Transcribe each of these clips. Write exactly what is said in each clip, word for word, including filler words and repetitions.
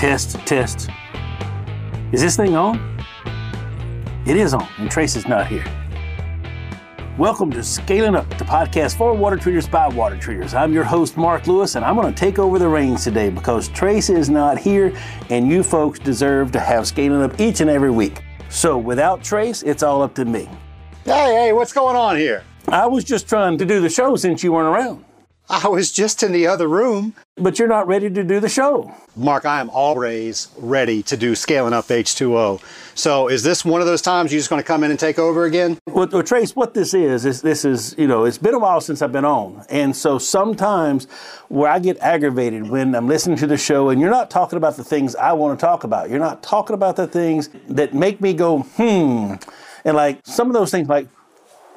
Test, test. Is this thing on? It is on, and Trace is not here. Welcome to Scaling Up, the podcast for water treaters by water treaters. I'm your host, Mark Lewis, and I'm going to take over the reins today because Trace is not here, and you folks deserve to have Scaling Up each and every week. So without Trace, it's all up to me. Hey, hey, what's going on here? I was just trying to do the show since you weren't around. I was just in the other room. But you're not ready to do the show. Mark, I am always ready to do Scaling Up H two O. So is this one of those times you're just going to come in and take over again? Well, well, Trace, what this is, is, this is, you know, it's been a while since I've been on. And so sometimes where I get aggravated when I'm listening to the show and you're not talking about the things I want to talk about. You're not talking about the things that make me go, hmm. And like some of those things like,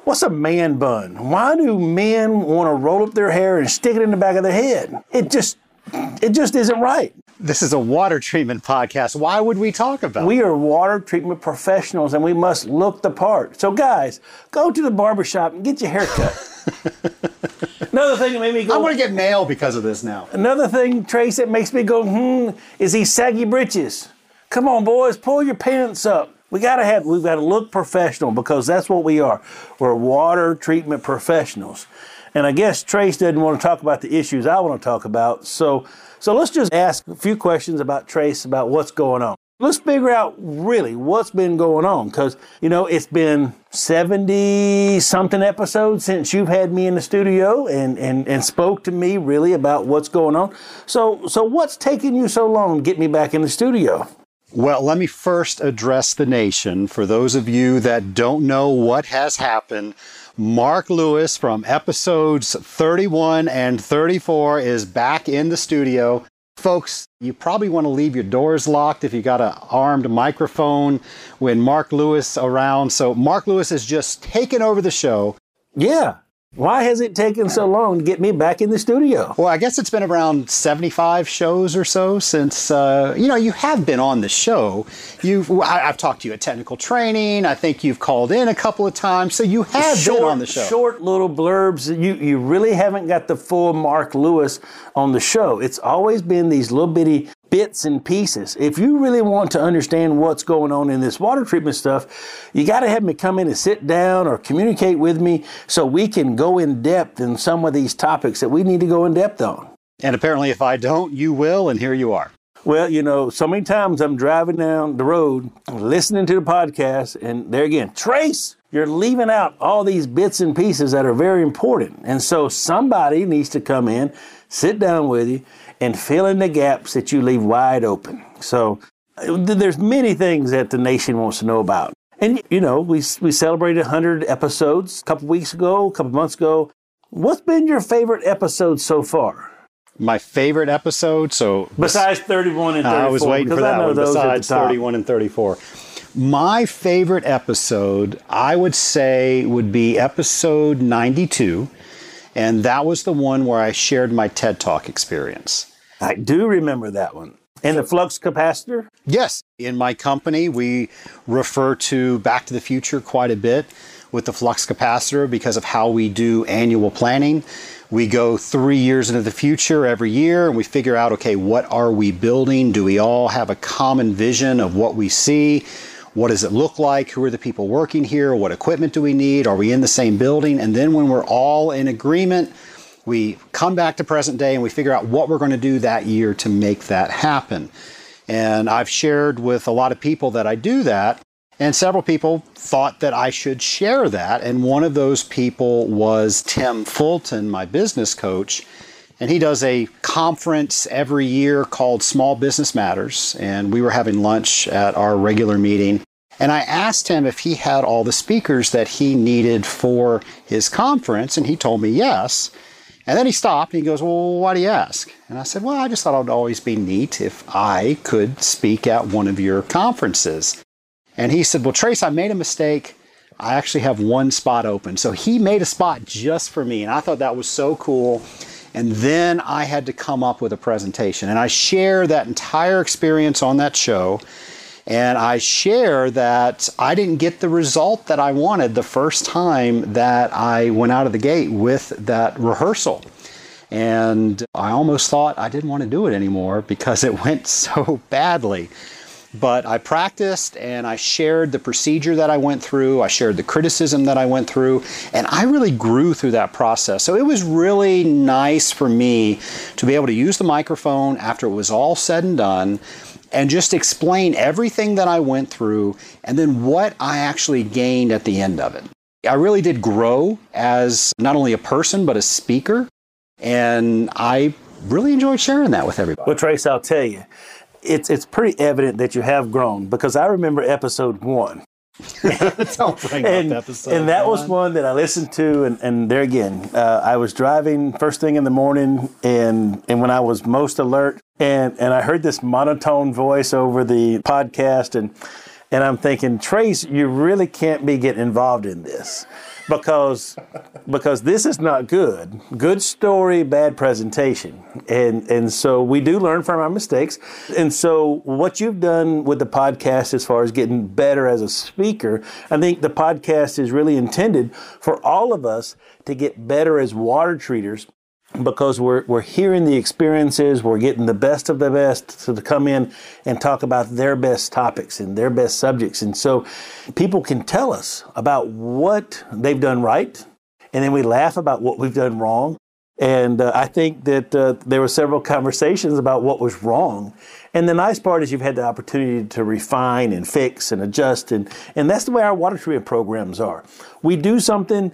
what's a man bun? Why do men want to roll up their hair and stick it in the back of their head? It just, it just isn't right. This is a water treatment podcast. Why would we talk about it? We are water treatment professionals and we must look the part. So guys, go to the barbershop and get your hair cut. Another thing that made me go... I want to get nailed because of this now. Another thing, Trace, that makes me go, hmm, is these saggy britches. Come on, boys, pull your pants up. We gotta have, we've got to look professional because that's what we are. We're water treatment professionals. And I guess Trace doesn't want to talk about the issues I want to talk about. So, so let's just ask a few questions about Trace, about what's going on. Let's figure out really what's been going on because, you know, it's been seventy-something episodes since you've had me in the studio and, and, and spoke to me really about what's going on. So, so what's taking you so long to get me back in the studio? Well, let me first address the nation. For those of you that don't know what has happened, Mark Lewis from episodes thirty-one and thirty-four is back in the studio. Folks, you probably want to leave your doors locked if you got an armed microphone when Mark Lewis is around. So Mark Lewis has just taken over the show. Yeah. Why has it taken so long to get me back in the studio? Well, I guess it's been around seventy-five shows or so since, uh, you know, you have been on the show. You've, I, I've talked to you at technical training. I think you've called in a couple of times. So you have short, been on the show. Short little blurbs. You, you really haven't got the full Mark Lewis on the show. It's always been these little bitty bits and pieces. If you really want to understand what's going on in this water treatment stuff, you got to have me come in and sit down or communicate with me so we can go in depth in some of these topics that we need to go in depth on. And apparently if I don't, you will, and here you are. Well, you know, so many times I'm driving down the road, listening to the podcast, and there again, Trace, you're leaving out all these bits and pieces that are very important. And so somebody needs to come in, sit down with you, and fill in the gaps that you leave wide open. So there's many things that the nation wants to know about. And, you know, we we celebrated one hundred episodes a couple weeks ago, a couple months ago. What's been your favorite episode so far? My favorite episode? So besides thirty-one and thirty-four. I was waiting for that one, besides thirty-one and thirty-four. My favorite episode, I would say, would be episode ninety-two. And that was the one where I shared my TED Talk experience. I do remember that one. And the flux capacitor? Yes. In my company, we refer to Back to the Future quite a bit with the flux capacitor because of how we do annual planning. We go three years into the future every year and we figure out, okay, what are we building? Do we all have a common vision of what we see? What does it look like? Who are the people working here? What equipment do we need? Are we in the same building? And then when we're all in agreement, we come back to present day and we figure out what we're going to do that year to make that happen. And I've shared with a lot of people that I do that. And several people thought that I should share that. And one of those people was Tim Fulton, my business coach. And he does a conference every year called Small Business Matters. And we were having lunch at our regular meeting. And I asked him if he had all the speakers that he needed for his conference. And he told me yes. And then he stopped and he goes, well, why do you ask? And I said, well, I just thought it would always be neat if I could speak at one of your conferences. And he said, well, Trace, I made a mistake. I actually have one spot open. So he made a spot just for me. And I thought that was so cool. And then I had to come up with a presentation. And I share that entire experience on that show. And I share that I didn't get the result that I wanted the first time that I went out of the gate with that rehearsal. And I almost thought I didn't want to do it anymore because it went so badly. But I practiced and I shared the procedure that I went through. I shared the criticism that I went through, and I really grew through that process. So it was really nice for me to be able to use the microphone after it was all said and done and just explain everything that I went through and then what I actually gained at the end of it. I really did grow as not only a person, but a speaker. And I really enjoyed sharing that with everybody. Well, Trace, I'll tell you, it's it's pretty evident that you have grown, because I remember episode one. Don't bring and, up episode and that one. was one that I listened to. And, and there again, uh, I was driving first thing in the morning and, and when I was most alert. And, and I heard this monotone voice over the podcast. And, and I'm thinking, Trace, you really can't be getting involved in this. Because because this is not good. Good story, bad presentation. And and so we do learn from our mistakes. And so what you've done with the podcast as far as getting better as a speaker, I think the podcast is really intended for all of us to get better as water treaters, because we're we're hearing the experiences, we're getting the best of the best to come in and talk about their best topics and their best subjects. And so people can tell us about what they've done right, and then we laugh about what we've done wrong. And uh, I think that uh, there were several conversations about what was wrong. And the nice part is you've had the opportunity to refine and fix and adjust. And, and that's the way our water treatment programs are. We do something,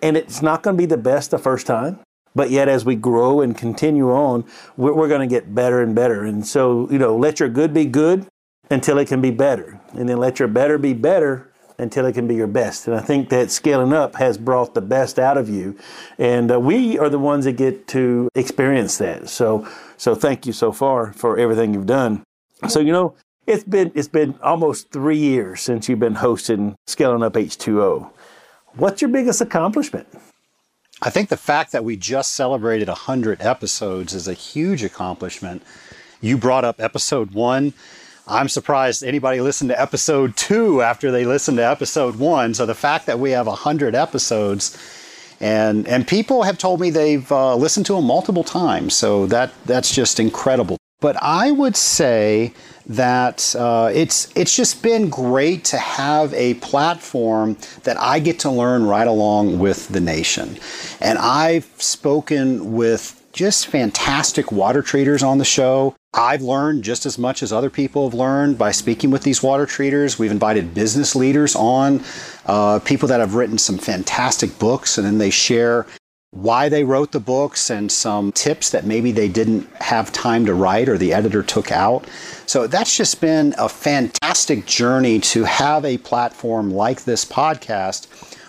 and it's not going to be the best the first time. But yet, as we grow and continue on, we're, we're going to get better and better. And so, you know, let your good be good until it can be better. And then let your better be better until it can be your best. And I think that Scaling Up has brought the best out of you. And uh, we are the ones that get to experience that. So so thank you so far for everything you've done. So, you know, it's been it's been almost three years since you've been hosting Scaling Up H two O. What's your biggest accomplishment? I think the fact that we just celebrated one hundred episodes is a huge accomplishment. You brought up episode one. I'm surprised anybody listened to episode two after they listened to episode one. So the fact that we have one hundred episodes, and and people have told me they've uh, listened to them multiple times. So that that's just incredible. But I would say that uh, it's it's just been great to have a platform that I get to learn right along with the nation. And I've spoken with just fantastic water treaters on the show. I've learned just as much as other people have learned by speaking with these water treaters. We've invited business leaders on, uh, people that have written some fantastic books, and then they share why they wrote the books and some tips that maybe they didn't have time to write or the editor took out. So that's just been a fantastic journey to have a platform like this podcast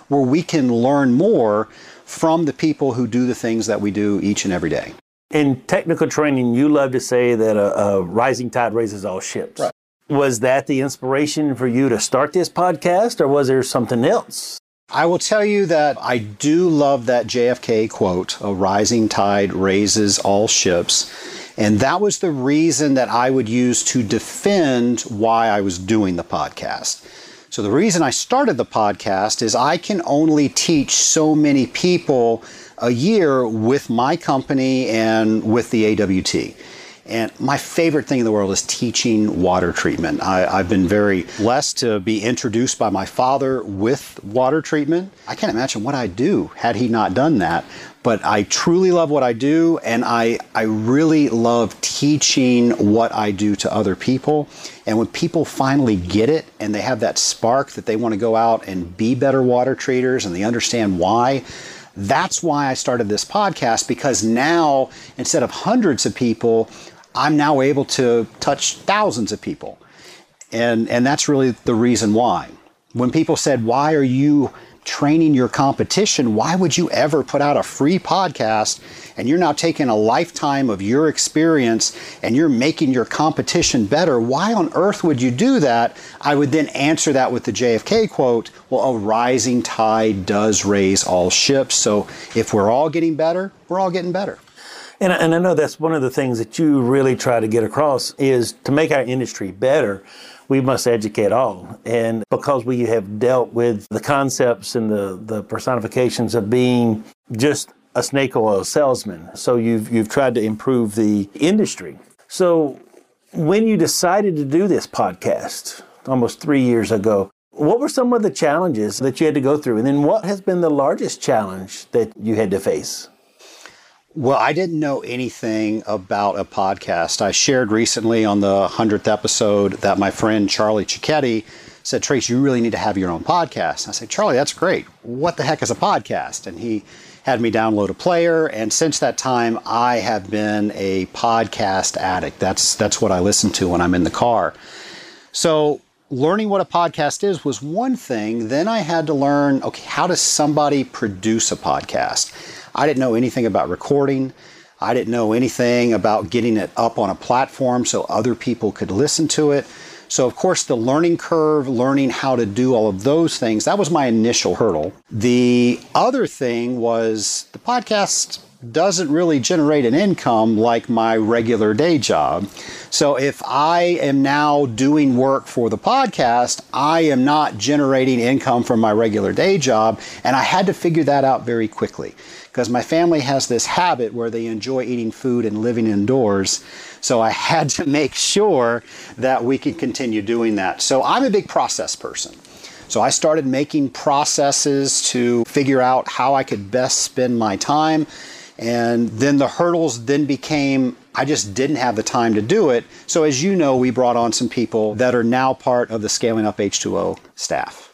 where we can learn more from the people who do the things that we do each and every day. In technical training, you love to say that a, a rising tide raises all ships. Right. Was that the inspiration for you to start this podcast, or was there something else? I will tell you that I do love that J F K quote, a rising tide raises all ships. And that was the reason that I would use to defend why I was doing the podcast. So the reason I started the podcast is I can only teach so many people a year with my company and with the A W T. And my favorite thing in the world is teaching water treatment. I, I've been very blessed to be introduced by my father with water treatment. I can't imagine what I'd do had he not done that. But I truly love what I do, and I, I really love teaching what I do to other people. And when people finally get it and they have that spark that they want to go out and be better water treaters and they understand why, that's why I started this podcast, because now, instead of hundreds of people, I'm now able to touch thousands of people. And and that's really the reason why. When people said, why are you training your competition? Why would you ever put out a free podcast? And you're now taking a lifetime of your experience and you're making your competition better. Why on earth would you do that? I would then answer that with the J F K quote, well, a rising tide does raise all ships. So if we're all getting better, we're all getting better. And I, and I know that's one of the things that you really try to get across is to make our industry better. We must educate all. And because we have dealt with the concepts and the, the personifications of being just a snake oil salesman. So you've, you've tried to improve the industry. So when you decided to do this podcast almost three years ago, what were some of the challenges that you had to go through? And then what has been the largest challenge that you had to face? Well, I didn't know anything about a podcast. I shared recently on the hundredth episode that my friend Charlie Cicchetti said, Trace, you really need to have your own podcast. And I said, Charlie, that's great. What the heck is a podcast? And he had me download a player. And since that time, I have been a podcast addict. That's, that's what I listen to when I'm in the car. So learning what a podcast is was one thing. Then I had to learn, okay, how does somebody produce a podcast? I didn't know anything about recording. I didn't know anything about getting it up on a platform so other people could listen to it. So of course the learning curve, learning how to do all of those things, that was my initial hurdle. The other thing was the podcast doesn't really generate an income like my regular day job. So if I am now doing work for the podcast, I am not generating income from my regular day job. And I had to figure that out very quickly because my family has this habit where they enjoy eating food and living indoors. So I had to make sure that we could continue doing that. So I'm a big process person. So I started making processes to figure out how I could best spend my time. And then the hurdles then became, I just didn't have the time to do it. So as you know, we brought on some people that are now part of the Scaling Up H two O staff.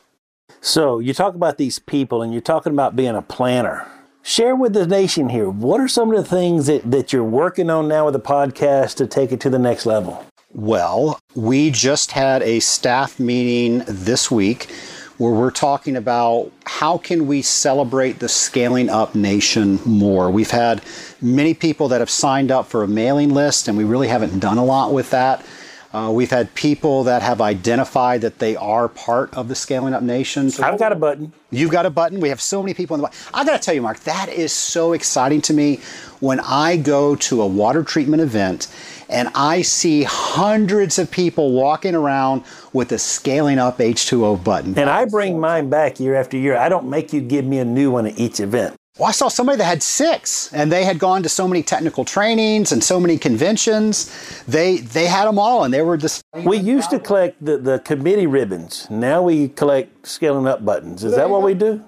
So you talk about these people and you're talking about being a planner. Share with the nation here, what are some of the things that, that you're working on now with the podcast to take it to the next level? Well, we just had a staff meeting this week where we're talking about how can we celebrate the Scaling Up Nation more. We've had many people that have signed up for a mailing list, and we really haven't done a lot with that. Uh, we've had people that have identified that they are part of the Scaling Up Nation. So I've got a button. You've got a button. We have so many people in the button. I got to tell you, Mark, that is so exciting to me when I go to a water treatment event and I see hundreds of people walking around with a Scaling Up H two O button. And I bring mine back year after year. I don't make you give me a new one at each event. Well, I saw somebody that had six, and they had gone to so many technical trainings and so many conventions. They they had them all, and they were just... We used to collect the, the committee ribbons. Now we collect Scaling Up buttons. Is that what we do?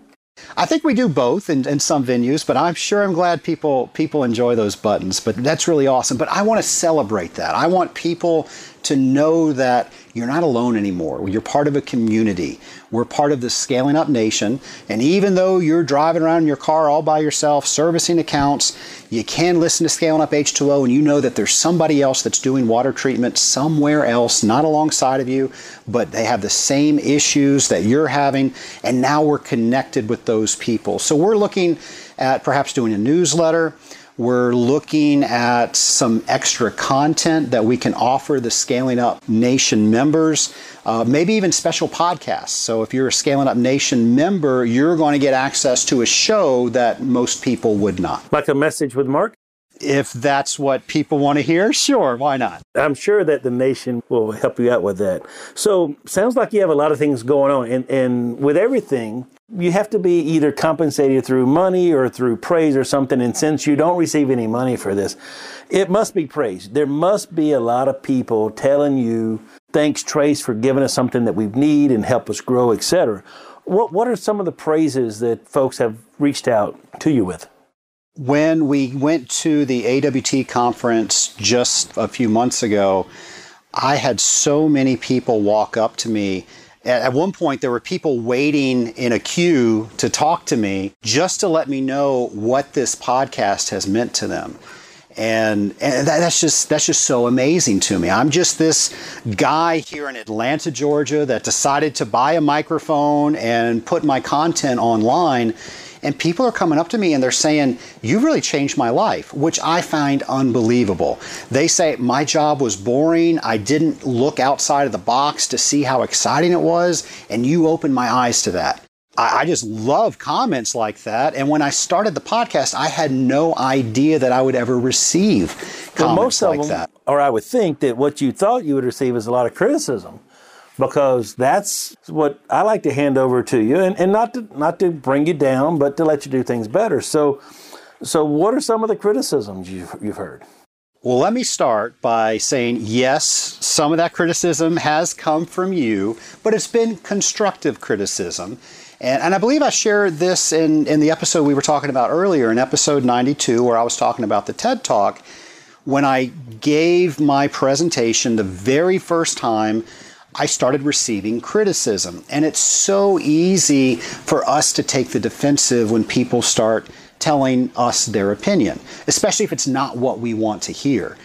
I think we do both in, in some venues, but I'm sure I'm glad people people enjoy those buttons. But that's really awesome. But I want to celebrate that. I want people to know that you're not alone anymore. You're part of a community. We're part of the Scaling Up Nation. And even though you're driving around in your car all by yourself, servicing accounts, you can listen to Scaling Up H two O and you know that there's somebody else that's doing water treatment somewhere else, not alongside of you, but they have the same issues that you're having. And now we're connected with those people. So we're looking at perhaps doing a newsletter. We're looking at some extra content that we can offer the Scaling Up Nation members, uh, maybe even special podcasts. So if you're a Scaling Up Nation member, you're going to get access to a show that most people would not. Like a message with Mark? If that's what people want to hear, sure, why not? I'm sure that the nation will help you out with that. So sounds like you have a lot of things going on. And, and with everything, you have to be either compensated through money or through praise or something. And since you don't receive any money for this, it must be praise. There must be a lot of people telling you, thanks, Trace, for giving us something that we need and help us grow, et cetera. What, what are some of the praises that folks have reached out to you with? When we went to the A W T conference just a few months ago, I had so many people walk up to me. At one point, there were people waiting in a queue to talk to me just to let me know what this podcast has meant to them. And, and that, that's just that's just so amazing to me. I'm just this guy here in Atlanta, Georgia, that decided to buy a microphone and put my content online. And people are coming up to me and they're saying, you really changed my life, which I find unbelievable. They say, my job was boring. I didn't look outside of the box to see how exciting it was. And you opened my eyes to that. I just love comments like that. And when I started the podcast, I had no idea that I would ever receive comments well, most like of them, that. Or I would think that what you thought you would receive is a lot of criticism. Because that's what I like to hand over to you, and, and not to not to bring you down, but to let you do things better. So So what are some of the criticisms you've, you've heard? Well, let me start by saying, yes, some of that criticism has come from you, but it's been constructive criticism. And, and I believe I shared this in, in the episode we were talking about earlier, in episode ninety-two, where I was talking about the TED Talk. When I gave my presentation the very first time, I started receiving criticism. And it's so easy for us to take the defensive when people start telling us their opinion, especially if it's not what we want to hear.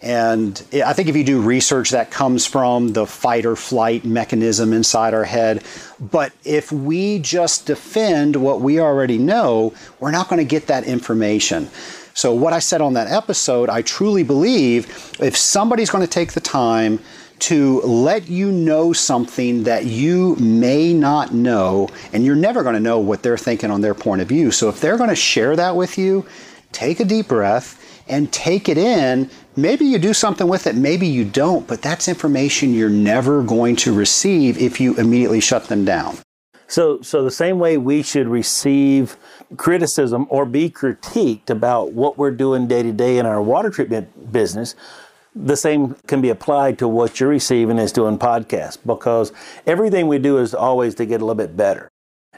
And I think if you do research, that comes from the fight or flight mechanism inside our head. But if we just defend what we already know, we're not going to get that information. So what I said on that episode, I truly believe if somebody's going to take the time to let you know something that you may not know, and you're never going to know what they're thinking on their point of view. So if they're going to share that with you, take a deep breath and take it in. Maybe you do something with it, maybe you don't, but that's information you're never going to receive if you immediately shut them down. So, so the same way we should receive criticism or be critiqued about what we're doing day to day in our water treatment business, the same can be applied to what you're receiving as doing podcasts, because everything we do is always to get a little bit better.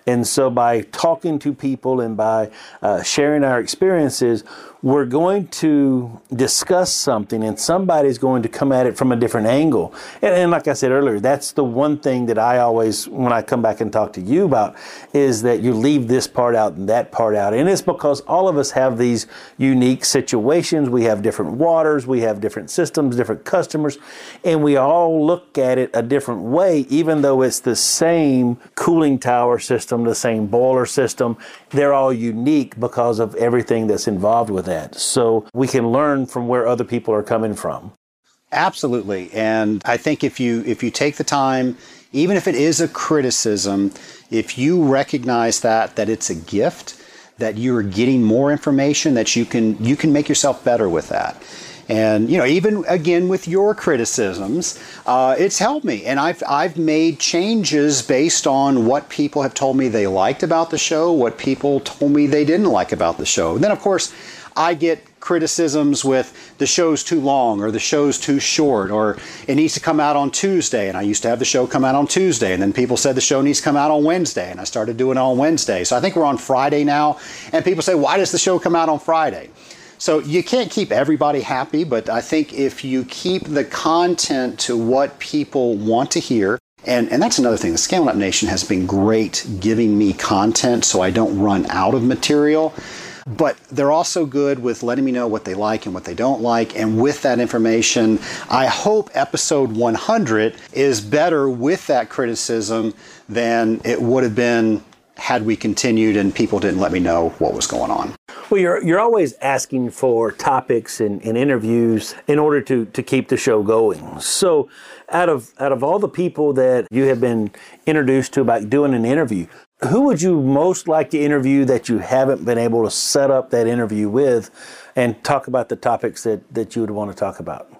And so by talking to people and by uh, sharing our experiences, we're going to discuss something and somebody's going to come at it from a different angle. And, and like I said earlier, that's the one thing that I always, when I come back and talk to you about, is that you leave this part out and that part out. And it's because all of us have these unique situations. We have different waters, we have different systems, different customers, and we all look at it a different way, even though it's the same cooling tower system, the same boiler system. They're all unique because of everything that's involved with that. So we can learn from where other people are coming from. Absolutely. And I think if you if you take the time, even if it is a criticism, if you recognize that that it's a gift, that you're getting more information, that you can you can make yourself better with that. And, you know, even again with your criticisms, uh, it's helped me. And I've, I've made changes based on what people have told me they liked about the show, what people told me they didn't like about the show. And then, of course, I get criticisms with the show's too long or the show's too short or it needs to come out on Tuesday. And I used to have the show come out on Tuesday. And then people said the show needs to come out on Wednesday. And I started doing it on Wednesday. So I think we're on Friday now. And people say, why does the show come out on Friday? So you can't keep everybody happy, but I think if you keep the content to what people want to hear, and, and that's another thing, the Scaling Up Nation has been great giving me content so I don't run out of material, but they're also good with letting me know what they like and what they don't like, and with that information, I hope episode one hundred is better with that criticism than it would have been had we continued and people didn't let me know what was going on. Well, you're you're always asking for topics and, and interviews in order to, to keep the show going. So out of out of all the people that you have been introduced to about doing an interview, who would you most like to interview that you haven't been able to set up that interview with and talk about the topics that, that you would want to talk about?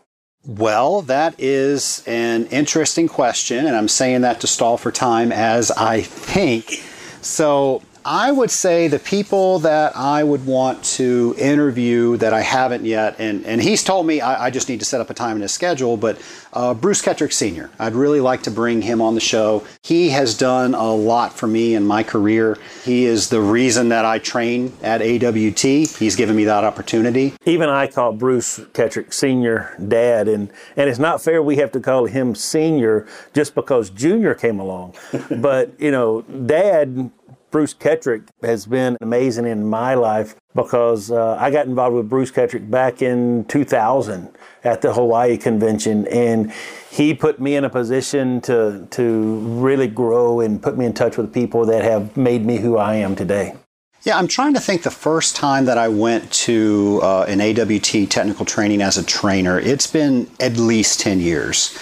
Well, that is an interesting question, and I'm saying that to stall for time as I think. So I would say the people that I would want to interview that I haven't yet, and, and he's told me I, I just need to set up a time in his schedule, but uh, Bruce Ketrick Senior, I'd really like to bring him on the show. He has done a lot for me in my career. He is the reason that I train at A W T. He's given me that opportunity. Even I call Bruce Ketrick Senior Dad, and, and it's not fair we have to call him Senior just because Junior came along. But, you know, Dad... Bruce Ketrick has been amazing in my life because uh, I got involved with Bruce Ketrick back in two thousand at the Hawaii convention, and he put me in a position to to really grow and put me in touch with people that have made me who I am today. Yeah, I'm trying to think the first time that I went to uh, an A W T technical training as a trainer. It's been at least ten years,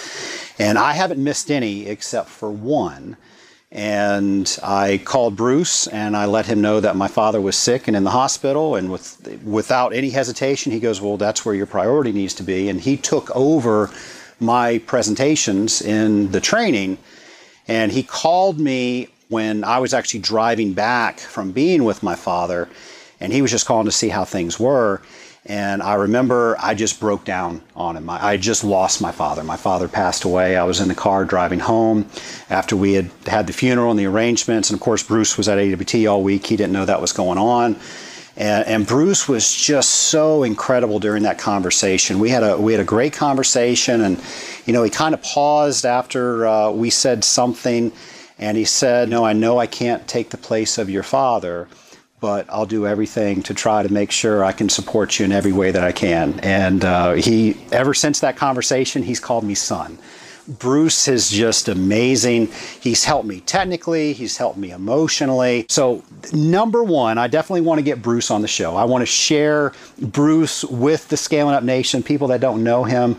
and I haven't missed any except for one. And I called Bruce and I let him know that my father was sick and in the hospital, and with, without any hesitation, he goes, well, that's where your priority needs to be. And he took over my presentations in the training, and he called me when I was actually driving back from being with my father. and he was just calling to see how things were. And I remember I just broke down on him. I, I just lost my father. My father passed away. I was in the car driving home after we had had the funeral and the arrangements. And of course, Bruce was at A W T all week. He didn't know that was going on. And, and Bruce was just so incredible during that conversation. We had a we had a great conversation, and you know, he kind of paused after uh, we said something, and he said, "No, I know I can't take the place of your father, but I'll do everything to try to make sure I can support you in every way that I can." And uh, he, ever since that conversation, he's called me son. Bruce is just amazing. He's helped me technically. He's helped me emotionally. So number one, I definitely want to get Bruce on the show. I want to share Bruce with the Scaling Up Nation, people that don't know him.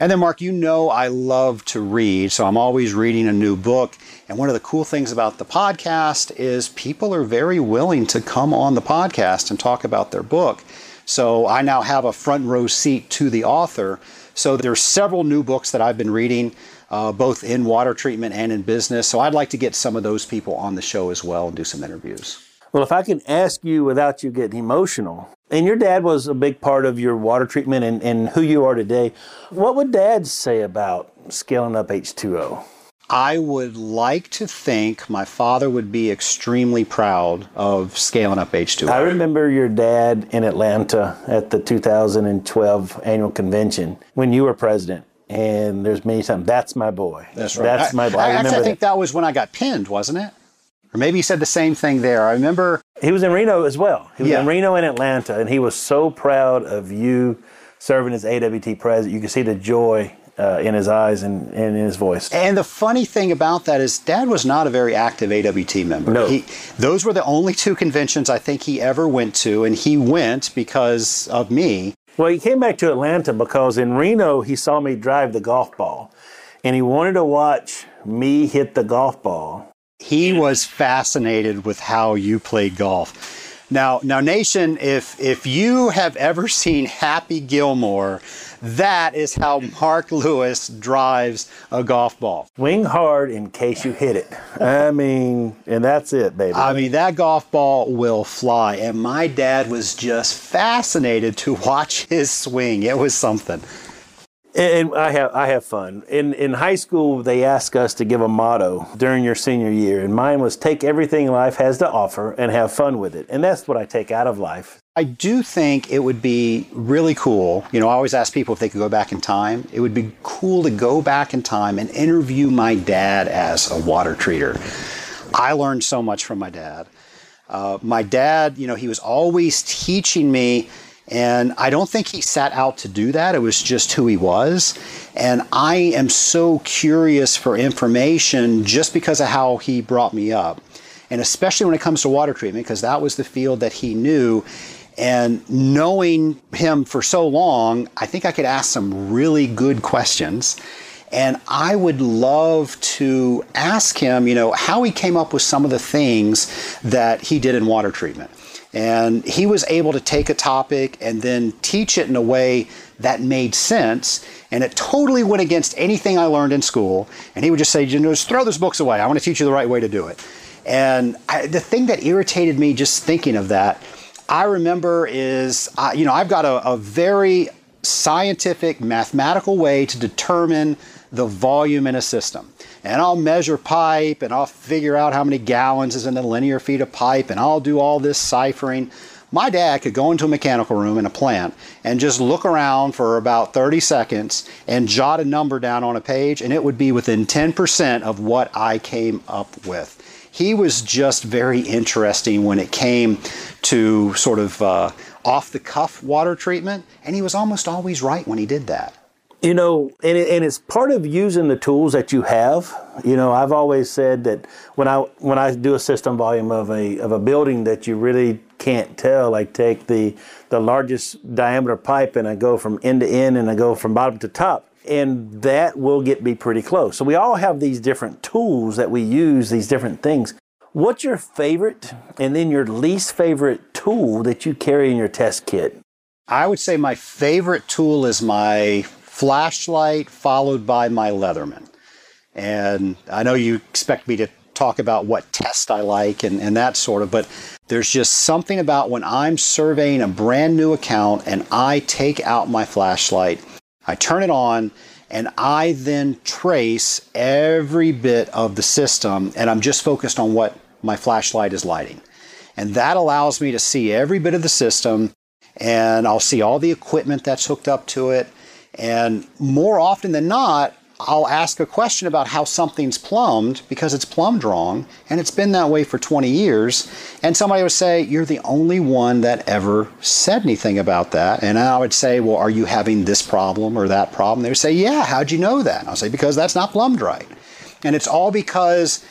And then Mark, you know I love to read, so I'm always reading a new book. And one of the cool things about the podcast is people are very willing to come on the podcast and talk about their book. So I now have a front row seat to the author. So there's several new books that I've been reading, uh, both in water treatment and in business. So I'd like to get some of those people on the show as well and do some interviews. Well, if I can ask you without you getting emotional, and your dad was a big part of your water treatment and, and who you are today, what would Dad say about Scaling Up H two O? I would like to think my father would be extremely proud of Scaling Up H two O. I remember your dad in Atlanta at the two thousand twelve annual convention when you were president. And there's many times, "That's my boy." That's right. That's I, my boy. I, I remember. Actually, I think that. that was when I got pinned, wasn't it? Or maybe he said the same thing there. I remember. He was in Reno as well. He was yeah. in Reno and Atlanta, and he was so proud of you serving as A W T president. You could see the joy uh, in his eyes and, and in his voice. And the funny thing about that is Dad was not a very active A W T member. No. He, those were the only two conventions I think he ever went to, and he went because of me. Well, he came back to Atlanta because in Reno he saw me drive the golf ball, and he wanted to watch me hit the golf ball. He was fascinated with how you played golf. Now, now, Nation, if if you have ever seen Happy Gilmore, that is how Mark Lewis drives a golf ball. Swing hard in case you hit it. I mean, and that's it, baby. I mean, that golf ball will fly. And my dad was just fascinated to watch his swing. It was something. And I have I have fun. In in high school, they asked us to give a motto during your senior year, and mine was "Take everything life has to offer and have fun with it." And that's what I take out of life. I do think it would be really cool. You know, I always ask people if they could go back in time. It would be cool to go back in time and interview my dad as a water treater. I learned so much from my dad. Uh, my dad, you know, he was always teaching me. And I don't think he set out to do that. It was just who he was. And I am so curious for information just because of how he brought me up. And especially when it comes to water treatment, because that was the field that he knew. And knowing him for so long, I think I could ask some really good questions. And I would love to ask him, you know, how he came up with some of the things that he did in water treatment. And he was able to take a topic and then teach it in a way that made sense. And it totally went against anything I learned in school. And he would just say, you know, just throw those books away. I want to teach you the right way to do it. And I, the thing that irritated me just thinking of that, I remember is, I, you know, I've got a, a very scientific, mathematical way to determine the volume in a system. And I'll measure pipe, and I'll figure out how many gallons is in a linear feet of pipe, and I'll do all this ciphering. My dad could go into a mechanical room in a plant and just look around for about thirty seconds and jot a number down on a page, and it would be within ten percent of what I came up with. He was just very interesting when it came to sort of uh, off-the-cuff water treatment, and he was almost always right when he did that. You know, and, it, and it's part of using the tools that you have. You know, I've always said that when I when I do a system volume of a of a building that you really can't tell, like take the the largest diameter pipe and I go from end to end and I go from bottom to top, and that will get me pretty close. So we all have these different tools that we use, these different things. What's your favorite and then your least favorite tool that you carry in your test kit? I would say my favorite tool is my flashlight followed by my Leatherman. And I know you expect me to talk about what test I like and, and that sort of, but there's just something about when I'm surveying a brand new account and I take out my flashlight, I turn it on, and I then trace every bit of the system, and I'm just focused on what my flashlight is lighting. And that allows me to see every bit of the system, and I'll see all the equipment that's hooked up to it. And more often than not, I'll ask a question about how something's plumbed because it's plumbed wrong, and it's been that way for twenty years. And somebody would say, you're the only one that ever said anything about that. And I would say, well, are you having this problem or that problem? They would say, yeah, how'd you know that? And I'll say, because that's not plumbed right. And it's all because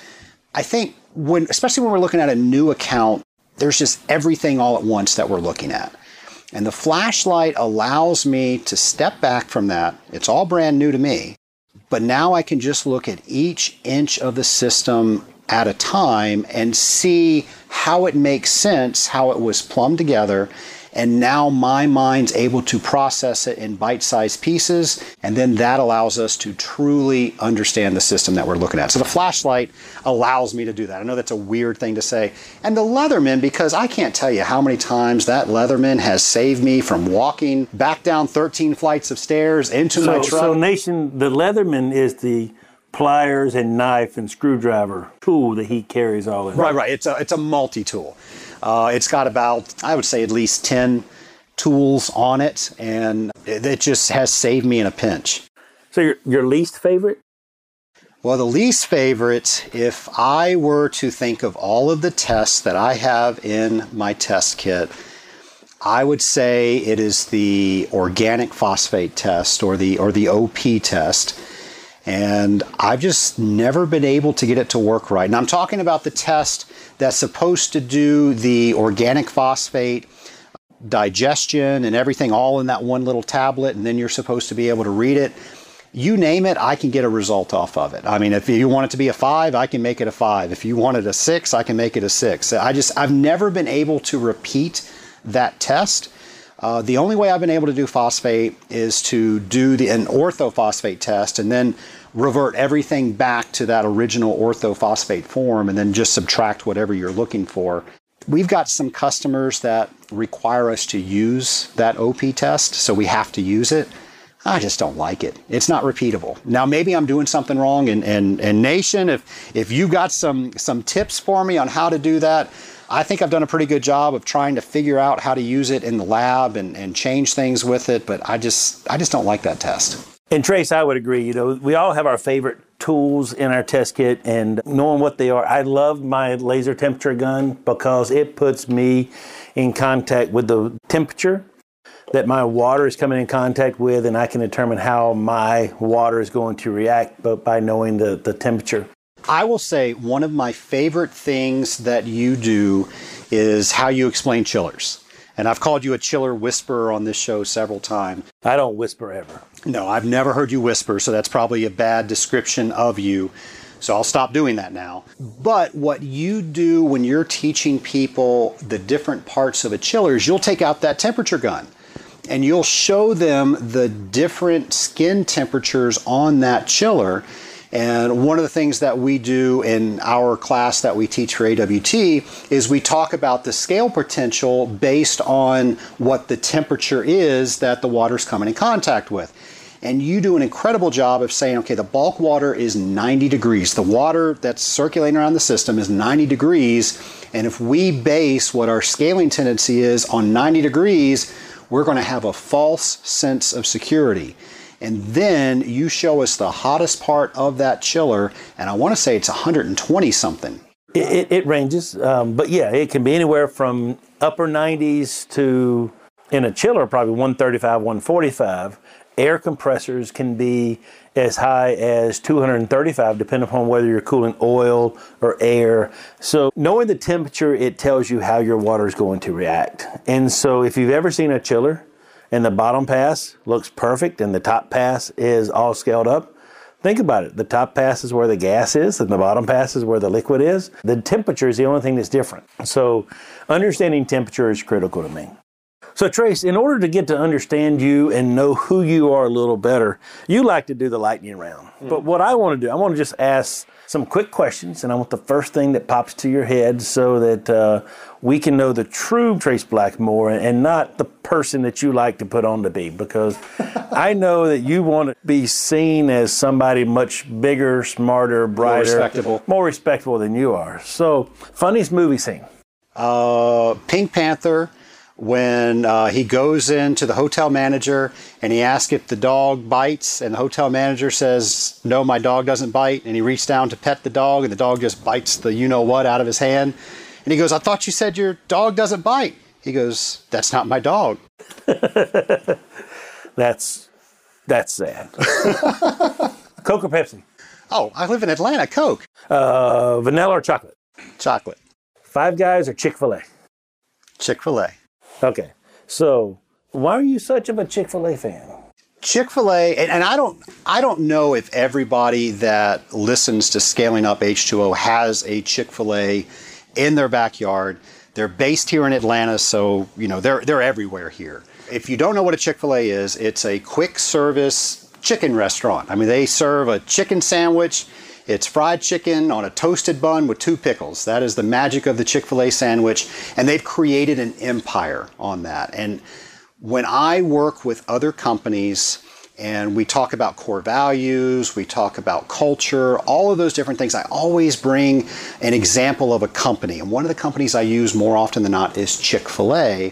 I think when, especially when we're looking at a new account, there's just everything all at once that we're looking at. And the flashlight allows me to step back from that. It's all brand new to me. But now I can just look at each inch of the system at a time and see how it makes sense, how it was plumbed together. And now my mind's able to process it in bite-sized pieces. And then that allows us to truly understand the system that we're looking at. So the flashlight allows me to do that. I know that's a weird thing to say. And the Leatherman, because I can't tell you how many times that Leatherman has saved me from walking back down thirteen flights of stairs into so, my truck. So Nation, the Leatherman is the pliers and knife and screwdriver tool that he carries all in. Right, right. It's a, it's a multi-tool. Uh, it's got about, I would say, at least ten tools on it, and it, it just has saved me in a pinch. So your, your least favorite? Well, the least favorite, if I were to think of all of the tests that I have in my test kit, I would say it is the organic phosphate test or the, or the O P test. And I've just never been able to get it to work right. And I'm talking about the test that's supposed to do the organic phosphate digestion and everything all in that one little tablet, and then you're supposed to be able to read it. You name it, I can get a result off of it. I mean, if you want it to be a five, I can make it a five. If you want it a six, I can make it a six. I just, I've never been able to repeat that test. Uh, the only way I've been able to do phosphate is to do the, an orthophosphate test and then revert everything back to that original orthophosphate form and then just subtract whatever you're looking for. We've got some customers that require us to use that O P test, so we have to use it. I just don't like it. It's not repeatable. Now, maybe I'm doing something wrong, and, and, and Nation, if, if you've got some, some tips for me on how to do that, I think I've done a pretty good job of trying to figure out how to use it in the lab and, and change things with it, but I just I just don't like that test. And Trace, I would agree. You know, we all have our favorite tools in our test kit, and knowing what they are, I love my laser temperature gun because it puts me in contact with the temperature that my water is coming in contact with, and I can determine how my water is going to react, but by knowing the, the temperature. I will say one of my favorite things that you do is how you explain chillers. And I've called you a chiller whisperer on this show several times. I don't whisper ever. No, I've never heard you whisper, so that's probably a bad description of you. So I'll stop doing that now. But what you do when you're teaching people the different parts of a chiller is you'll take out that temperature gun. And you'll show them the different skin temperatures on that chiller. And one of the things that we do in our class that we teach for A W T is we talk about the scale potential based on what the temperature is that the water's coming in contact with. And you do an incredible job of saying, okay, the bulk water is ninety degrees. The water that's circulating around the system is ninety degrees. And if we base what our scaling tendency is on ninety degrees, we're going to have a false sense of security. And then you show us the hottest part of that chiller, and I want to say it's one hundred twenty something. It, it, it ranges, um, but yeah, it can be anywhere from upper nineties to, in a chiller, probably one thirty-five, one forty-five. Air compressors can be as high as two thirty-five, depending upon whether you're cooling oil or air. So knowing the temperature, it tells you how your water is going to react. And so if you've ever seen a chiller, and the bottom pass looks perfect, and the top pass is all scaled up. Think about it. The top pass is where the gas is, and the bottom pass is where the liquid is. The temperature is the only thing that's different. So understanding temperature is critical to me. So Trace, in order to get to understand you and know who you are a little better, you like to do the lightning round. Mm. But what I want to do, I want to just ask some quick questions, and I want the first thing that pops to your head so that uh, we can know the true Trace Blackmore and not the person that you like to put on to be, because I know that you want to be seen as somebody much bigger, smarter, brighter, more respectable, more respectable than you are. So, funniest movie scene? Uh, Pink Panther. When uh, he goes in to the hotel manager and he asks if the dog bites, and the hotel manager says, no, my dog doesn't bite. And he reaches down to pet the dog, and the dog just bites the you-know-what out of his hand. And he goes, I thought you said your dog doesn't bite. He goes, that's not my dog. that's, that's sad. Coke or Pepsi? Oh, I live in Atlanta. Coke. Uh, vanilla or chocolate? Chocolate. Five Guys or Chick-fil-A? Chick-fil-A. Okay, so why are you such of a Chick-fil-A fan? Chick-fil-A, and, and I don't I don't know if everybody that listens to Scaling Up H two O has a Chick-fil-A in their backyard. They're based here in Atlanta, so you know they're they're everywhere here. If you don't know what a Chick-fil-A is, it's a quick service chicken restaurant. I mean, they serve a chicken sandwich. It's fried chicken on a toasted bun with two pickles. That is the magic of the Chick-fil-A sandwich. And they've created an empire on that. And when I work with other companies and we talk about core values, we talk about culture, all of those different things, I always bring an example of a company. And one of the companies I use more often than not is Chick-fil-A,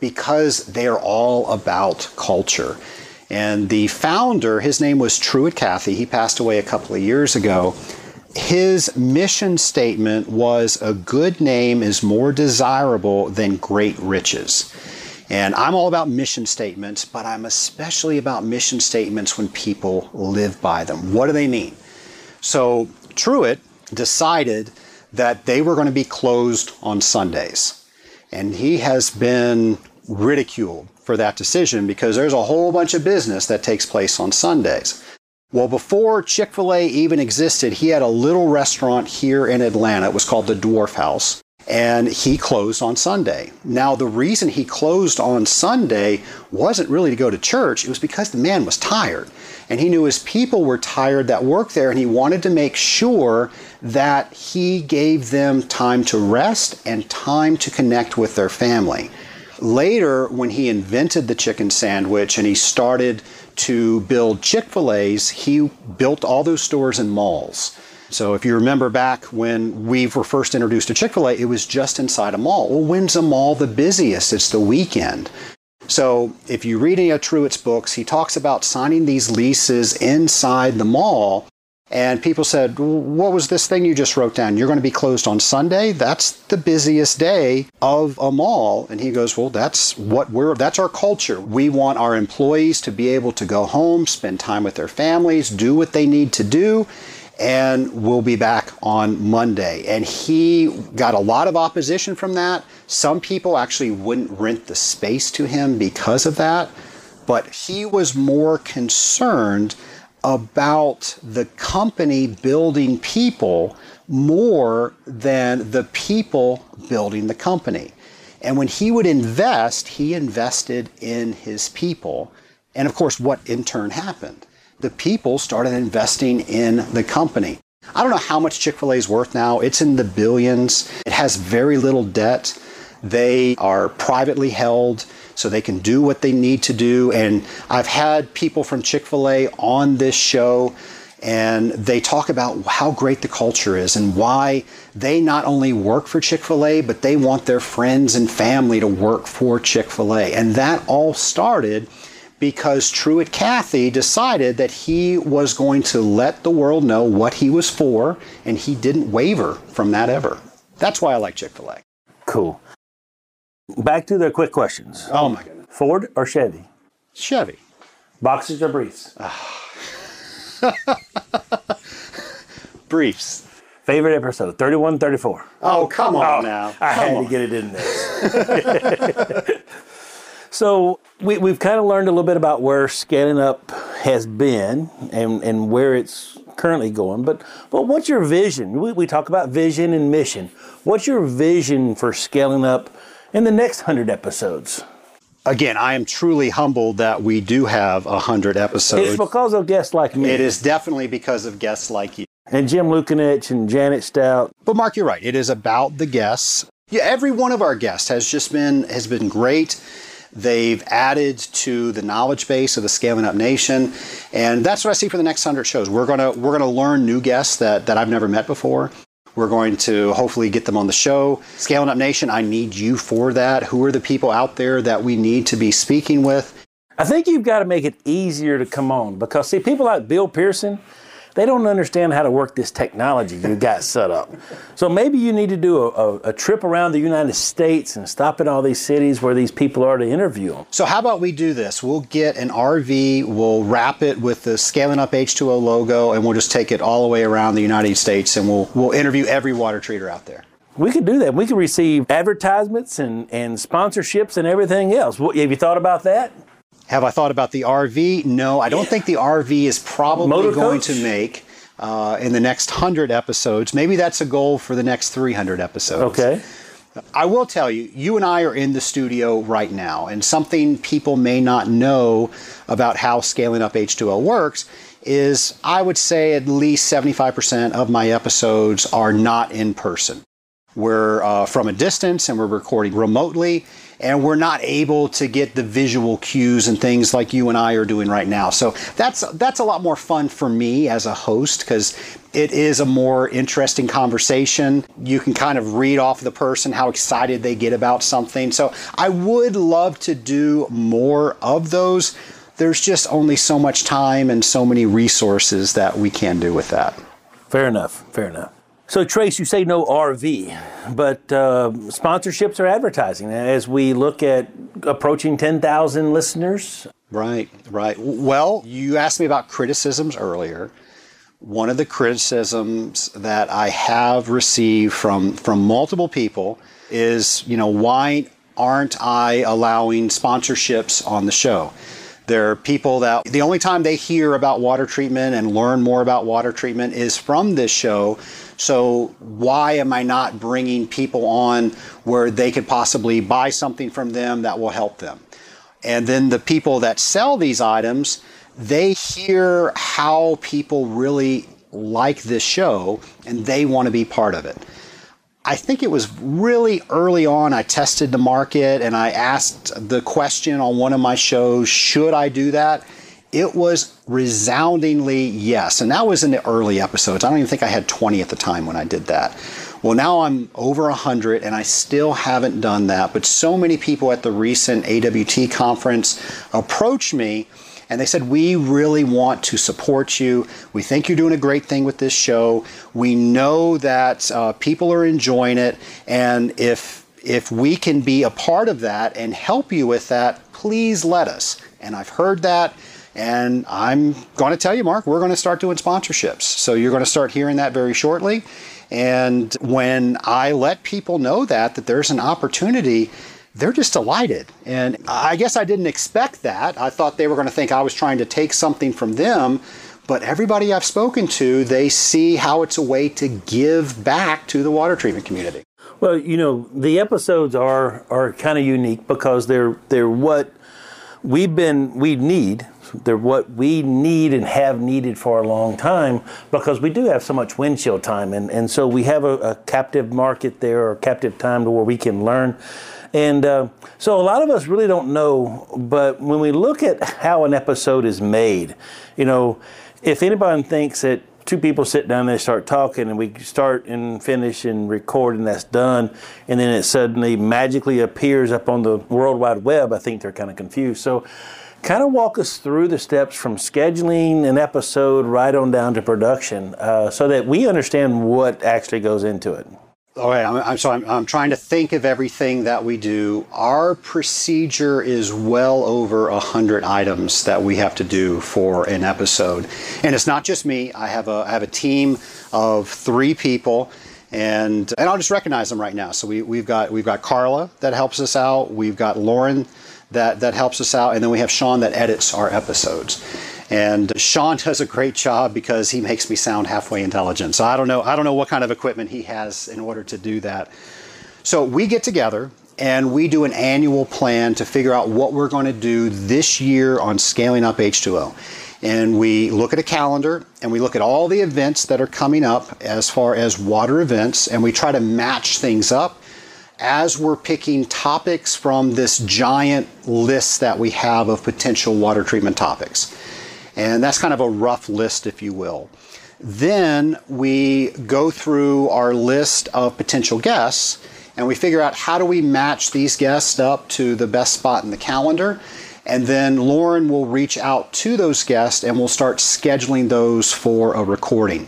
because they are all about culture. And the founder, his name was Truett Cathy. He passed away a couple of years ago. His mission statement was, a good name is more desirable than great riches. And I'm all about mission statements, but I'm especially about mission statements when people live by them. What do they mean? So Truett decided that they were going to be closed on Sundays. And he has been ridiculed for that decision, because there's a whole bunch of business that takes place on Sundays. Well, before Chick-fil-A even existed, he had a little restaurant here in Atlanta. It was called the Dwarf House, and he closed on Sunday. Now, the reason he closed on Sunday wasn't really to go to church. It was because the man was tired, and he knew his people were tired that worked there, and he wanted to make sure that he gave them time to rest and time to connect with their family. Later, when he invented the chicken sandwich and he started to build Chick-fil-A's, he built all those stores in malls. So if you remember back when we were first introduced to Chick-fil-A, it was just inside a mall. Well, when's a mall the busiest? It's the weekend. So if you read any of Truett's books, he talks about signing these leases inside the mall. And people said, what was this thing you just wrote down? You're going to be closed on Sunday? That's the busiest day of a mall. And he goes, well, that's what we're, that's our culture. We want our employees to be able to go home, spend time with their families, do what they need to do, and we'll be back on Monday. And he got a lot of opposition from that. Some people actually wouldn't rent the space to him because of that. But he was more concerned about the company building people more than the people building the company. And when he would invest, he invested in his people. And of course, what in turn happened? The people started investing in the company. I don't know how much Chick-fil-A is worth now. It's in the billions. It has very little debt. They are privately held, so they can do what they need to do. And I've had people from Chick-fil-A on this show, and they talk about how great the culture is and why they not only work for Chick-fil-A, but they want their friends and family to work for Chick-fil-A. And that all started because Truett Cathy decided that he was going to let the world know what he was for, and he didn't waver from that ever. That's why I like Chick-fil-A. Cool. Back to the quick questions. Oh, my goodness. Ford or Chevy? Chevy. Boxers or briefs? Briefs. Favorite episode? thirty-one, thirty-four. Oh, come on oh, now. I come had on. to get it in there. So we, we've kind of learned a little bit about where Scaling Up has been and, and where it's currently going. But, but what's your vision? We, we talk about vision and mission. What's your vision for Scaling Up in the next one hundred episodes? Again, I am truly humbled that we do have one hundred episodes. It's because of guests like me. It is definitely because of guests like you. And Jim Lukanich and Janet Stout. But Mark, you're right. It is about the guests. Yeah, every one of our guests has just been has been great. They've added to the knowledge base of the Scaling Up Nation. And that's what I see for the next one hundred shows. We're going to we're going to learn new guests that, that I've never met before. We're going to hopefully get them on the show. Scaling Up Nation, I need you for that. Who are the people out there that we need to be speaking with? I think you've got to make it easier to come on because, see, people like Bill Pearson, they don't understand how to work this technology you got set up. So maybe you need to do a, a, a trip around the United States and stop in all these cities where these people are to interview them. So how about we do this? We'll get an R V, we'll wrap it with the Scaling Up H two O logo, and we'll just take it all the way around the United States, and we'll we'll interview every water treater out there. We could do that. We could receive advertisements and, and sponsorships and everything else. What, have you thought about that? Have I thought about the R V? No, I don't think the R V is probably Motor going coach? to make uh, in the next one hundred episodes. Maybe that's a goal for the next three hundred episodes. Okay. I will tell you, you and I are in the studio right now, and something people may not know about how Scaling Up H two O works is I would say at least seventy-five percent of my episodes are not in person. We're uh, from a distance, and we're recording remotely, and we're not able to get the visual cues and things like you and I are doing right now. So that's that's a lot more fun for me as a host because it is a more interesting conversation. You can kind of read off the person, how excited they get about something. So I would love to do more of those. There's just only so much time and so many resources that we can do with that. Fair enough. Fair enough. So, Trace, you say no R V, but uh, sponsorships are advertising as we look at approaching ten thousand listeners. Right, right. Well, you asked me about criticisms earlier. One of the criticisms that I have received from, from multiple people is, you know, why aren't I allowing sponsorships on the show? There are people that the only time they hear about water treatment and learn more about water treatment is from this show. So why am I not bringing people on where they could possibly buy something from them that will help them? And then the people that sell these items, they hear how people really like this show and they want to be part of it. I think it was really early on I tested the market and I asked the question on one of my shows, should I do that? It was resoundingly yes. And that was in the early episodes. I don't even think I had twenty at the time when I did that. Well, now I'm over one hundred and I still haven't done that. But so many people at the recent A W T conference approached me and they said, we really want to support you. We think you're doing a great thing with this show. We know that uh, people are enjoying it. And if, if we can be a part of that and help you with that, please let us. And I've heard that. And I'm going to tell you, Mark, we're going to start doing sponsorships. So you're going to start hearing that very shortly. And when I let people know that, that there's an opportunity, they're just delighted. And I guess I didn't expect that. I thought they were going to think I was trying to take something from them. But everybody I've spoken to, they see how it's a way to give back to the water treatment community. Well, you know, the episodes are are kind of unique because they're they're what we've been we need. They're what we need and have needed for a long time because we do have so much windshield time. And, and so we have a, a captive market there or captive time to where we can learn. And uh, so a lot of us really don't know, but when we look at how an episode is made, you know, if anybody thinks that two people sit down and they start talking and we start and finish and record and that's done, and then it suddenly magically appears up on the World Wide Web, I think they're kind of confused. So kind of walk us through the steps from scheduling an episode right on down to production uh, so that we understand what actually goes into it. All right, I'm, I'm, so I'm, I'm trying to think of everything that we do. Our procedure is well over one hundred items that we have to do for an episode. And it's not just me. I have a, I have a team of three people. And, and I'll just recognize them right now. So we, we've got we've got Carla that helps us out. We've got Lauren that, that helps us out. And then we have Sean that edits our episodes. And Sean does a great job because he makes me sound halfway intelligent. So I don't know, I don't know what kind of equipment he has in order to do that. So we get together and we do an annual plan to figure out what we're going to do this year on Scaling Up H two O. And we look at a calendar, and we look at all the events that are coming up as far as water events, and we try to match things up as we're picking topics from this giant list that we have of potential water treatment topics. And that's kind of a rough list, if you will. Then we go through our list of potential guests, and we figure out how do we match these guests up to the best spot in the calendar. And then Lauren will reach out to those guests and we'll start scheduling those for a recording.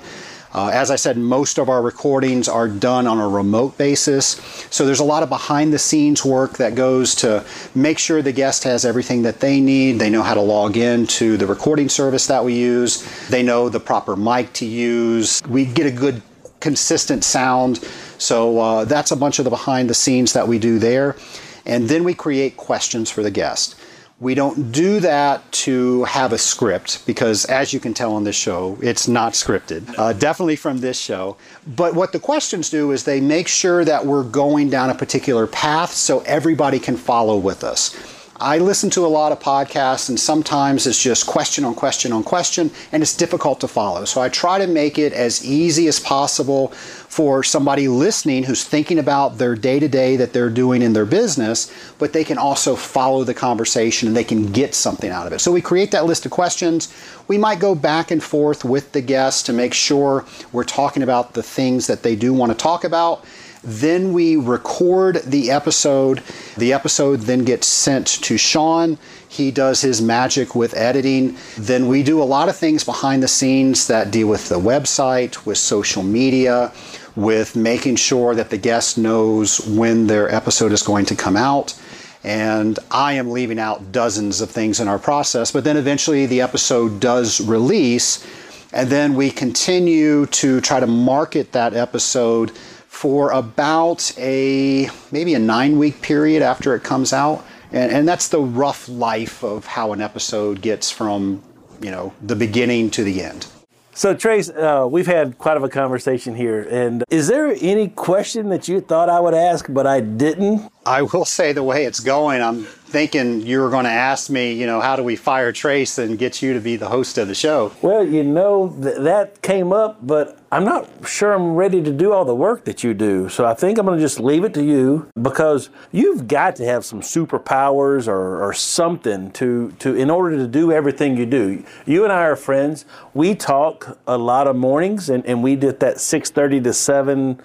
Uh, as I said, most of our recordings are done on a remote basis. So there's a lot of behind the scenes work that goes to make sure the guest has everything that they need. They know how to log in to the recording service that we use. They know the proper mic to use. We get a good consistent sound. So uh, that's a bunch of the behind the scenes that we do there. And then we create questions for the guest. We don't do that to have a script because, as you can tell on this show, it's not scripted, uh, definitely from this show. But what the questions do is they make sure that we're going down a particular path so everybody can follow with us. I listen to a lot of podcasts, and sometimes it's just question on question on question, and it's difficult to follow. So I try to make it as easy as possible for somebody listening who's thinking about their day-to-day that they're doing in their business, but they can also follow the conversation and they can get something out of it. So we create that list of questions. We might go back and forth with the guests to make sure we're talking about the things that they do want to talk about. Then we record the episode. The episode then gets sent to Sean. He does his magic with editing. Then we do a lot of things behind the scenes that deal with the website, with social media, with making sure that the guest knows when their episode is going to come out. And I am leaving out dozens of things in our process, but then eventually the episode does release. And then we continue to try to market that episode for about a maybe a nine-week period after it comes out. And, and that's the rough life of how an episode gets from, you know, the beginning to the end. So, Trace, uh, we've had quite of a conversation here. And is there any question that you thought I would ask, but I didn't? I will say the way it's going, I'm thinking you were going to ask me, you know, how do we fire Trace and get you to be the host of the show? Well, you know, th- that came up, but I'm not sure I'm ready to do all the work that you do. So I think I'm going to just leave it to you because you've got to have some superpowers or, or something to, to in order to do everything you do. You and I are friends. We talk a lot of mornings, and, and we did that six thirty to seven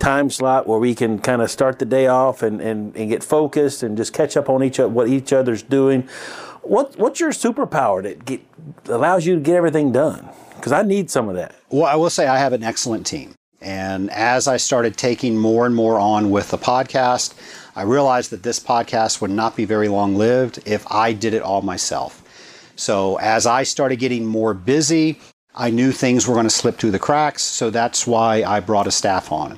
time slot where we can kind of start the day off and, and, and get focused and just catch up on each other, what each other's doing. What What's your superpower that get, allows you to get everything done? Because I need some of that. Well, I will say I have an excellent team. And as I started taking more and more on with the podcast, I realized that this podcast would not be very long-lived if I did it all myself. So as I started getting more busy, I knew things were going to slip through the cracks. So that's why I brought a staff on.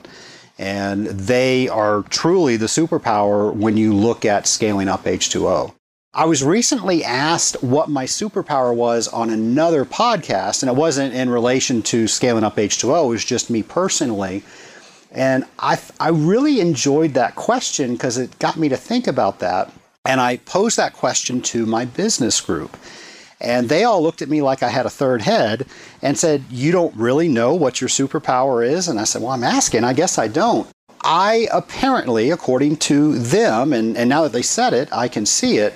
And they are truly the superpower when you look at Scaling Up H two O. I was recently asked what my superpower was on another podcast, and it wasn't in relation to Scaling Up H two O, it was just me personally. And I, I really enjoyed that question because it got me to think about that. And I posed that question to my business group. And they all looked at me like I had a third head and said, you don't really know what your superpower is? And I said, well, I'm asking. I guess I don't. I apparently, according to them, and, and now that they said it, I can see it.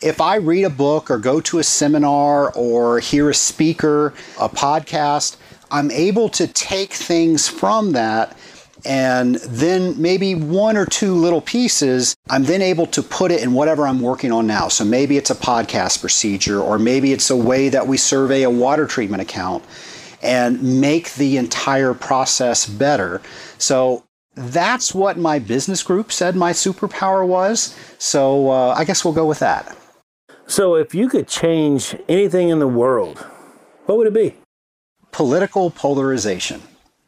If I read a book or go to a seminar or hear a speaker, a podcast, I'm able to take things from that. And then maybe one or two little pieces, I'm then able to put it in whatever I'm working on now. So maybe it's a podcast procedure, or maybe it's a way that we survey a water treatment account and make the entire process better. So that's what my business group said my superpower was. So uh, I guess we'll go with that. So if you could change anything in the world, what would it be? Political polarization.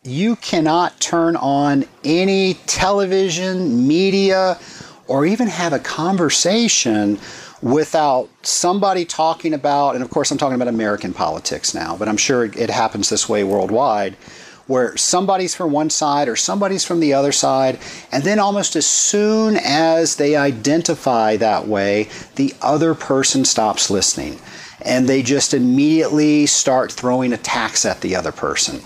You cannot turn on any television, media, or even have a conversation without somebody talking about, and of course I'm talking about American politics now, but I'm sure it happens this way worldwide, where somebody's from one side or somebody's from the other side, and then almost as soon as they identify that way, the other person stops listening, and they just immediately start throwing attacks at the other person.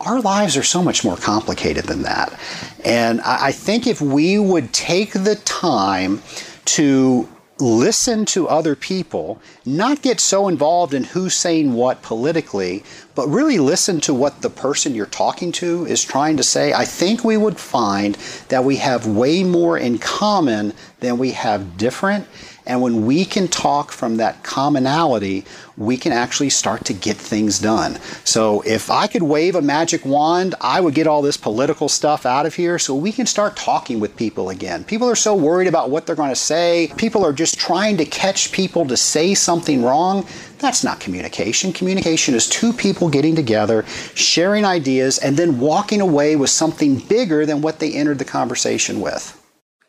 Our lives are so much more complicated than that. And I think if we would take the time to listen to other people, not get so involved in who's saying what politically, but really listen to what the person you're talking to is trying to say, I think we would find that we have way more in common than we have different. And when we can talk from that commonality, we can actually start to get things done. So if I could wave a magic wand, I would get all this political stuff out of here so we can start talking with people again. People are so worried about what they're going to say. People are just trying to catch people to say something wrong. That's not communication. Communication is two people getting together, sharing ideas, and then walking away with something bigger than what they entered the conversation with.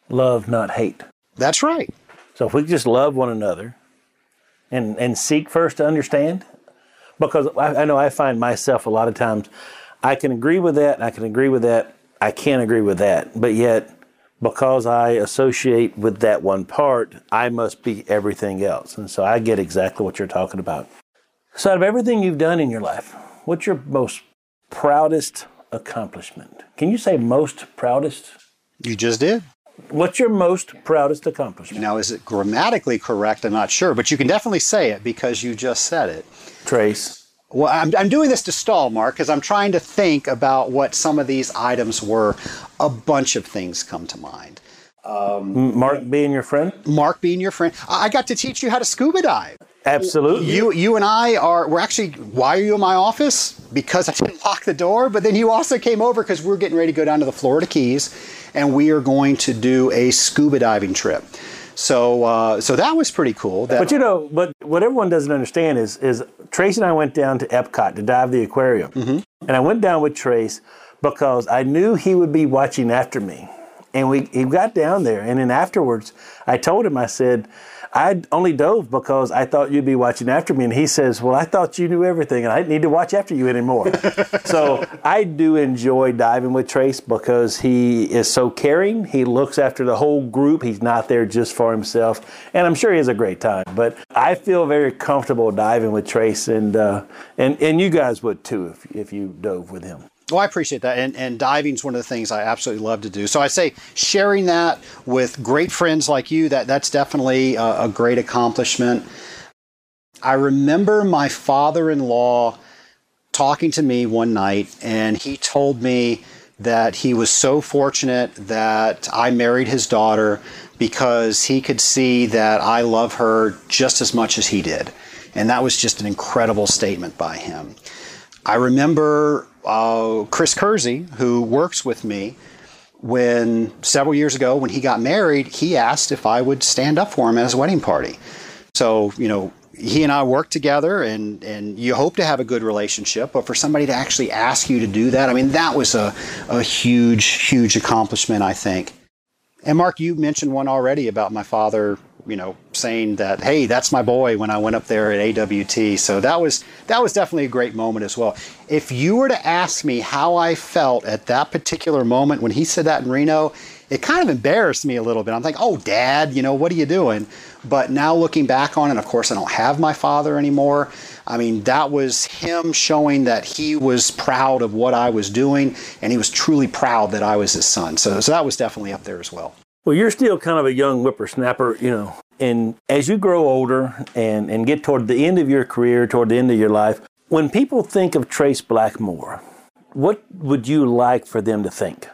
Love, not hate. That's right. So if we just love one another and, and seek first to understand, because I, I know I find myself a lot of times, I can agree with that, I can agree with that, I can't agree with that. But yet, because I associate with that one part, I must be everything else. And so I get exactly what you're talking about. So out of everything you've done in your life, what's your most proudest accomplishment? Can you say most proudest? You just did. What's your most proudest accomplishment? Now, is it grammatically correct? I'm not sure, but you can definitely say it because you just said it. Trace. Well, I'm, I'm doing this to stall, Mark, because I'm trying to think about what some of these items were. A bunch of things come to mind. Um, Mark being your friend? Mark being your friend. I got to teach you how to scuba dive. Absolutely. You you and I are, we're actually, why are you in my office? Because I didn't lock the door, but then you also came over because we're getting ready to go down to the Florida Keys, and we are going to do a scuba diving trip. So uh, so that was pretty cool. That, but you know, but what everyone doesn't understand is, is Trace and I went down to Epcot to dive the aquarium. Mm-hmm. And I went down with Trace because I knew he would be watching after me. And we he got down there, and then afterwards, I told him, I said, I only dove because I thought you'd be watching after me. And he says, well, I thought you knew everything, and I didn't need to watch after you anymore. So I do enjoy diving with Trace because he is so caring. He looks after the whole group. He's not there just for himself. And I'm sure he has a great time. But I feel very comfortable diving with Trace, and uh, and, and you guys would too if if you dove with him. Well, I appreciate that. And, and diving is one of the things I absolutely love to do. So I say sharing that with great friends like you, that, that's definitely a, a great accomplishment. I remember my father-in-law talking to me one night, and he told me that he was so fortunate that I married his daughter because he could see that I love her just as much as he did. And that was just an incredible statement by him. I remember uh, Chris Kersey, who works with me, when several years ago when he got married, he asked if I would stand up for him at his wedding party. So, you know, he and I worked together, and, and you hope to have a good relationship, but for somebody to actually ask you to do that, I mean, that was a, a huge, huge accomplishment, I think. And Mark, you mentioned one already about my father, you know, saying that, hey, that's my boy when I went up there at A W T. So that was that was definitely a great moment as well. If you were to ask me how I felt at that particular moment when he said that in Reno, it kind of embarrassed me a little bit. I'm like, oh, Dad, you know, what are you doing? But now looking back on it, of course, I don't have my father anymore. I mean, that was him showing that he was proud of what I was doing, and he was truly proud that I was his son. So, so that was definitely up there as well. Well, you're still kind of a young whippersnapper, you know, and as you grow older and, and get toward the end of your career, toward the end of your life, when people think of Trace Blackmore, what would you like for them to think?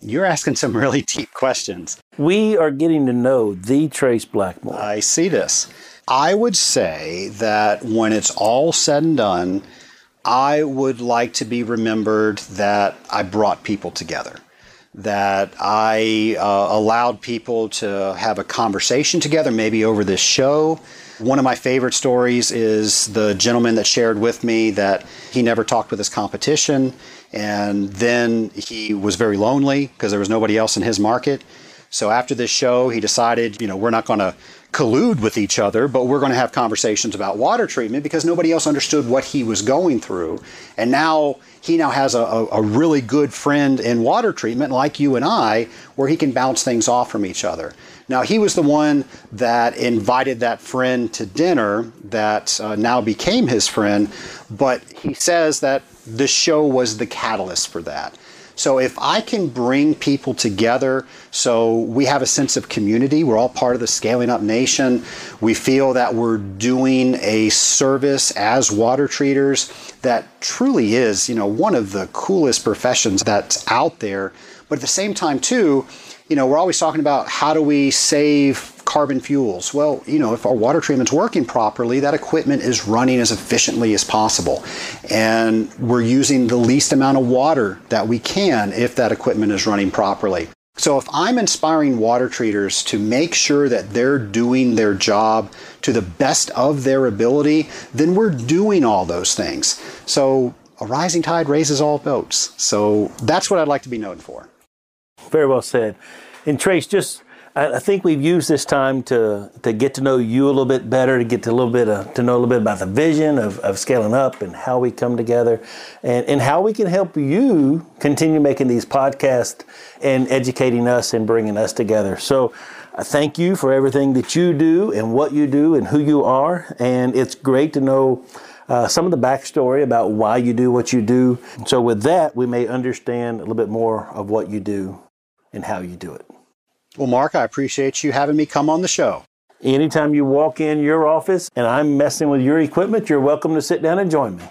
You're asking some really deep questions. We are getting to know the Trace Blackmore. I see this. I would say that when it's all said and done, I would like to be remembered that I brought people together, that I uh, allowed people to have a conversation together, maybe over this show. One of my favorite stories is the gentleman that shared with me that he never talked with his competition, and then he was very lonely because there was nobody else in his market. So after this show, he decided, you know, we're not going to collude with each other, but we're going to have conversations about water treatment, because nobody else understood what he was going through. And now he now has a, a really good friend in water treatment, like you and I, where he can bounce things off from each other. Now, he was the one that invited that friend to dinner that uh, now became his friend, but he says that this show was the catalyst for that. So if I can bring people together so we have a sense of community, we're all part of the Scaling Up Nation, we feel that we're doing a service as water treaters that truly is, you know, one of the coolest professions that's out there. But at the same time, too, you know, we're always talking about how do we save carbon fuels. Well, you know, if our water treatment's working properly, that equipment is running as efficiently as possible. And we're using the least amount of water that we can if that equipment is running properly. So if I'm inspiring water treaters to make sure that they're doing their job to the best of their ability, then we're doing all those things. So a rising tide raises all boats. So that's what I'd like to be known for. Very well said. And Trace, just I think we've used this time to, to get to know you a little bit better, to get to a little bit of, to know a little bit about the vision of, of Scaling Up and how we come together, and, and how we can help you continue making these podcasts and educating us and bringing us together. So I thank you for everything that you do and what you do and who you are. And it's great to know uh, some of the backstory about why you do what you do. So with that, we may understand a little bit more of what you do and how you do it. Well, Mark, I appreciate you having me come on the show. Anytime you walk in your office and I'm messing with your equipment, you're welcome to sit down and join me.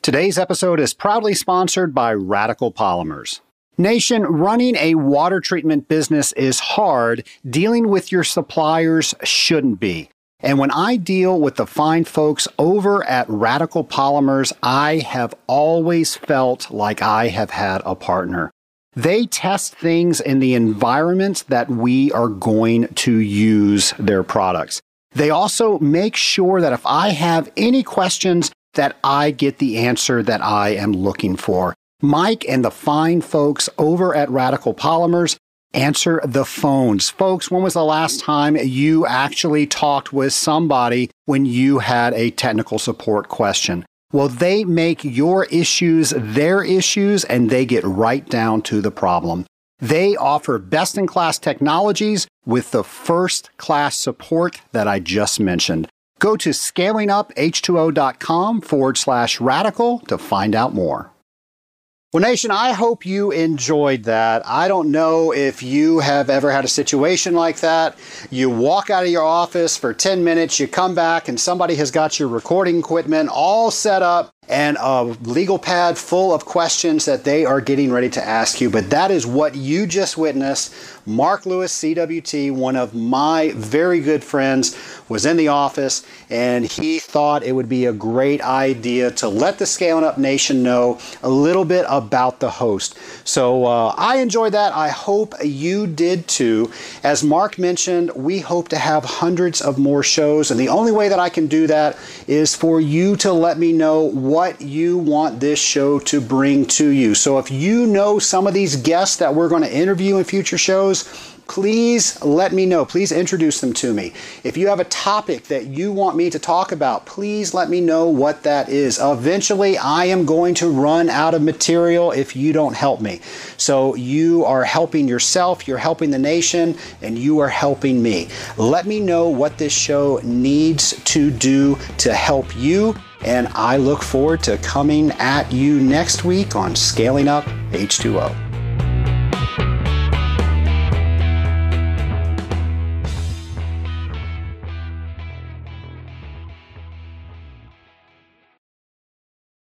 Today's episode is proudly sponsored by Radical Polymers. Nation, running a water treatment business is hard. Dealing with your suppliers shouldn't be. And when I deal with the fine folks over at Radical Polymers, I have always felt like I have had a partner. They test things in the environments that we are going to use their products. They also make sure that if I have any questions, that I get the answer that I am looking for. Mike and the fine folks over at Radical Polymers answer the phones. Folks, when was the last time you actually talked with somebody when you had a technical support question? Well, they make your issues their issues, and they get right down to the problem. They offer best-in-class technologies with the first-class support that I just mentioned. Go to scalingup h two o dot com forward slash radical to find out more. Well, Nation, I hope you enjoyed that. I don't know if you have ever had a situation like that. You walk out of your office for ten minutes, you come back, and somebody has got your recording equipment all set up and a legal pad full of questions that they are getting ready to ask you. But that is what you just witnessed. Mark Lewis, C W T, one of my very good friends, was in the office, and he thought it would be a great idea to let the Scaling Up Nation know a little bit about the host. So uh, I enjoyed that. I hope you did too. As Mark mentioned, we hope to have hundreds of more shows, and the only way that I can do that is for you to let me know what what you want this show to bring to you. So if you know some of these guests that we're going to interview in future shows, please let me know. Please introduce them to me. If you have a topic that you want me to talk about, please let me know what that is. Eventually, I am going to run out of material if you don't help me. So you are helping yourself, you're helping the nation, and you are helping me. Let me know what this show needs to do to help you. And I look forward to coming at you next week on Scaling Up H two O.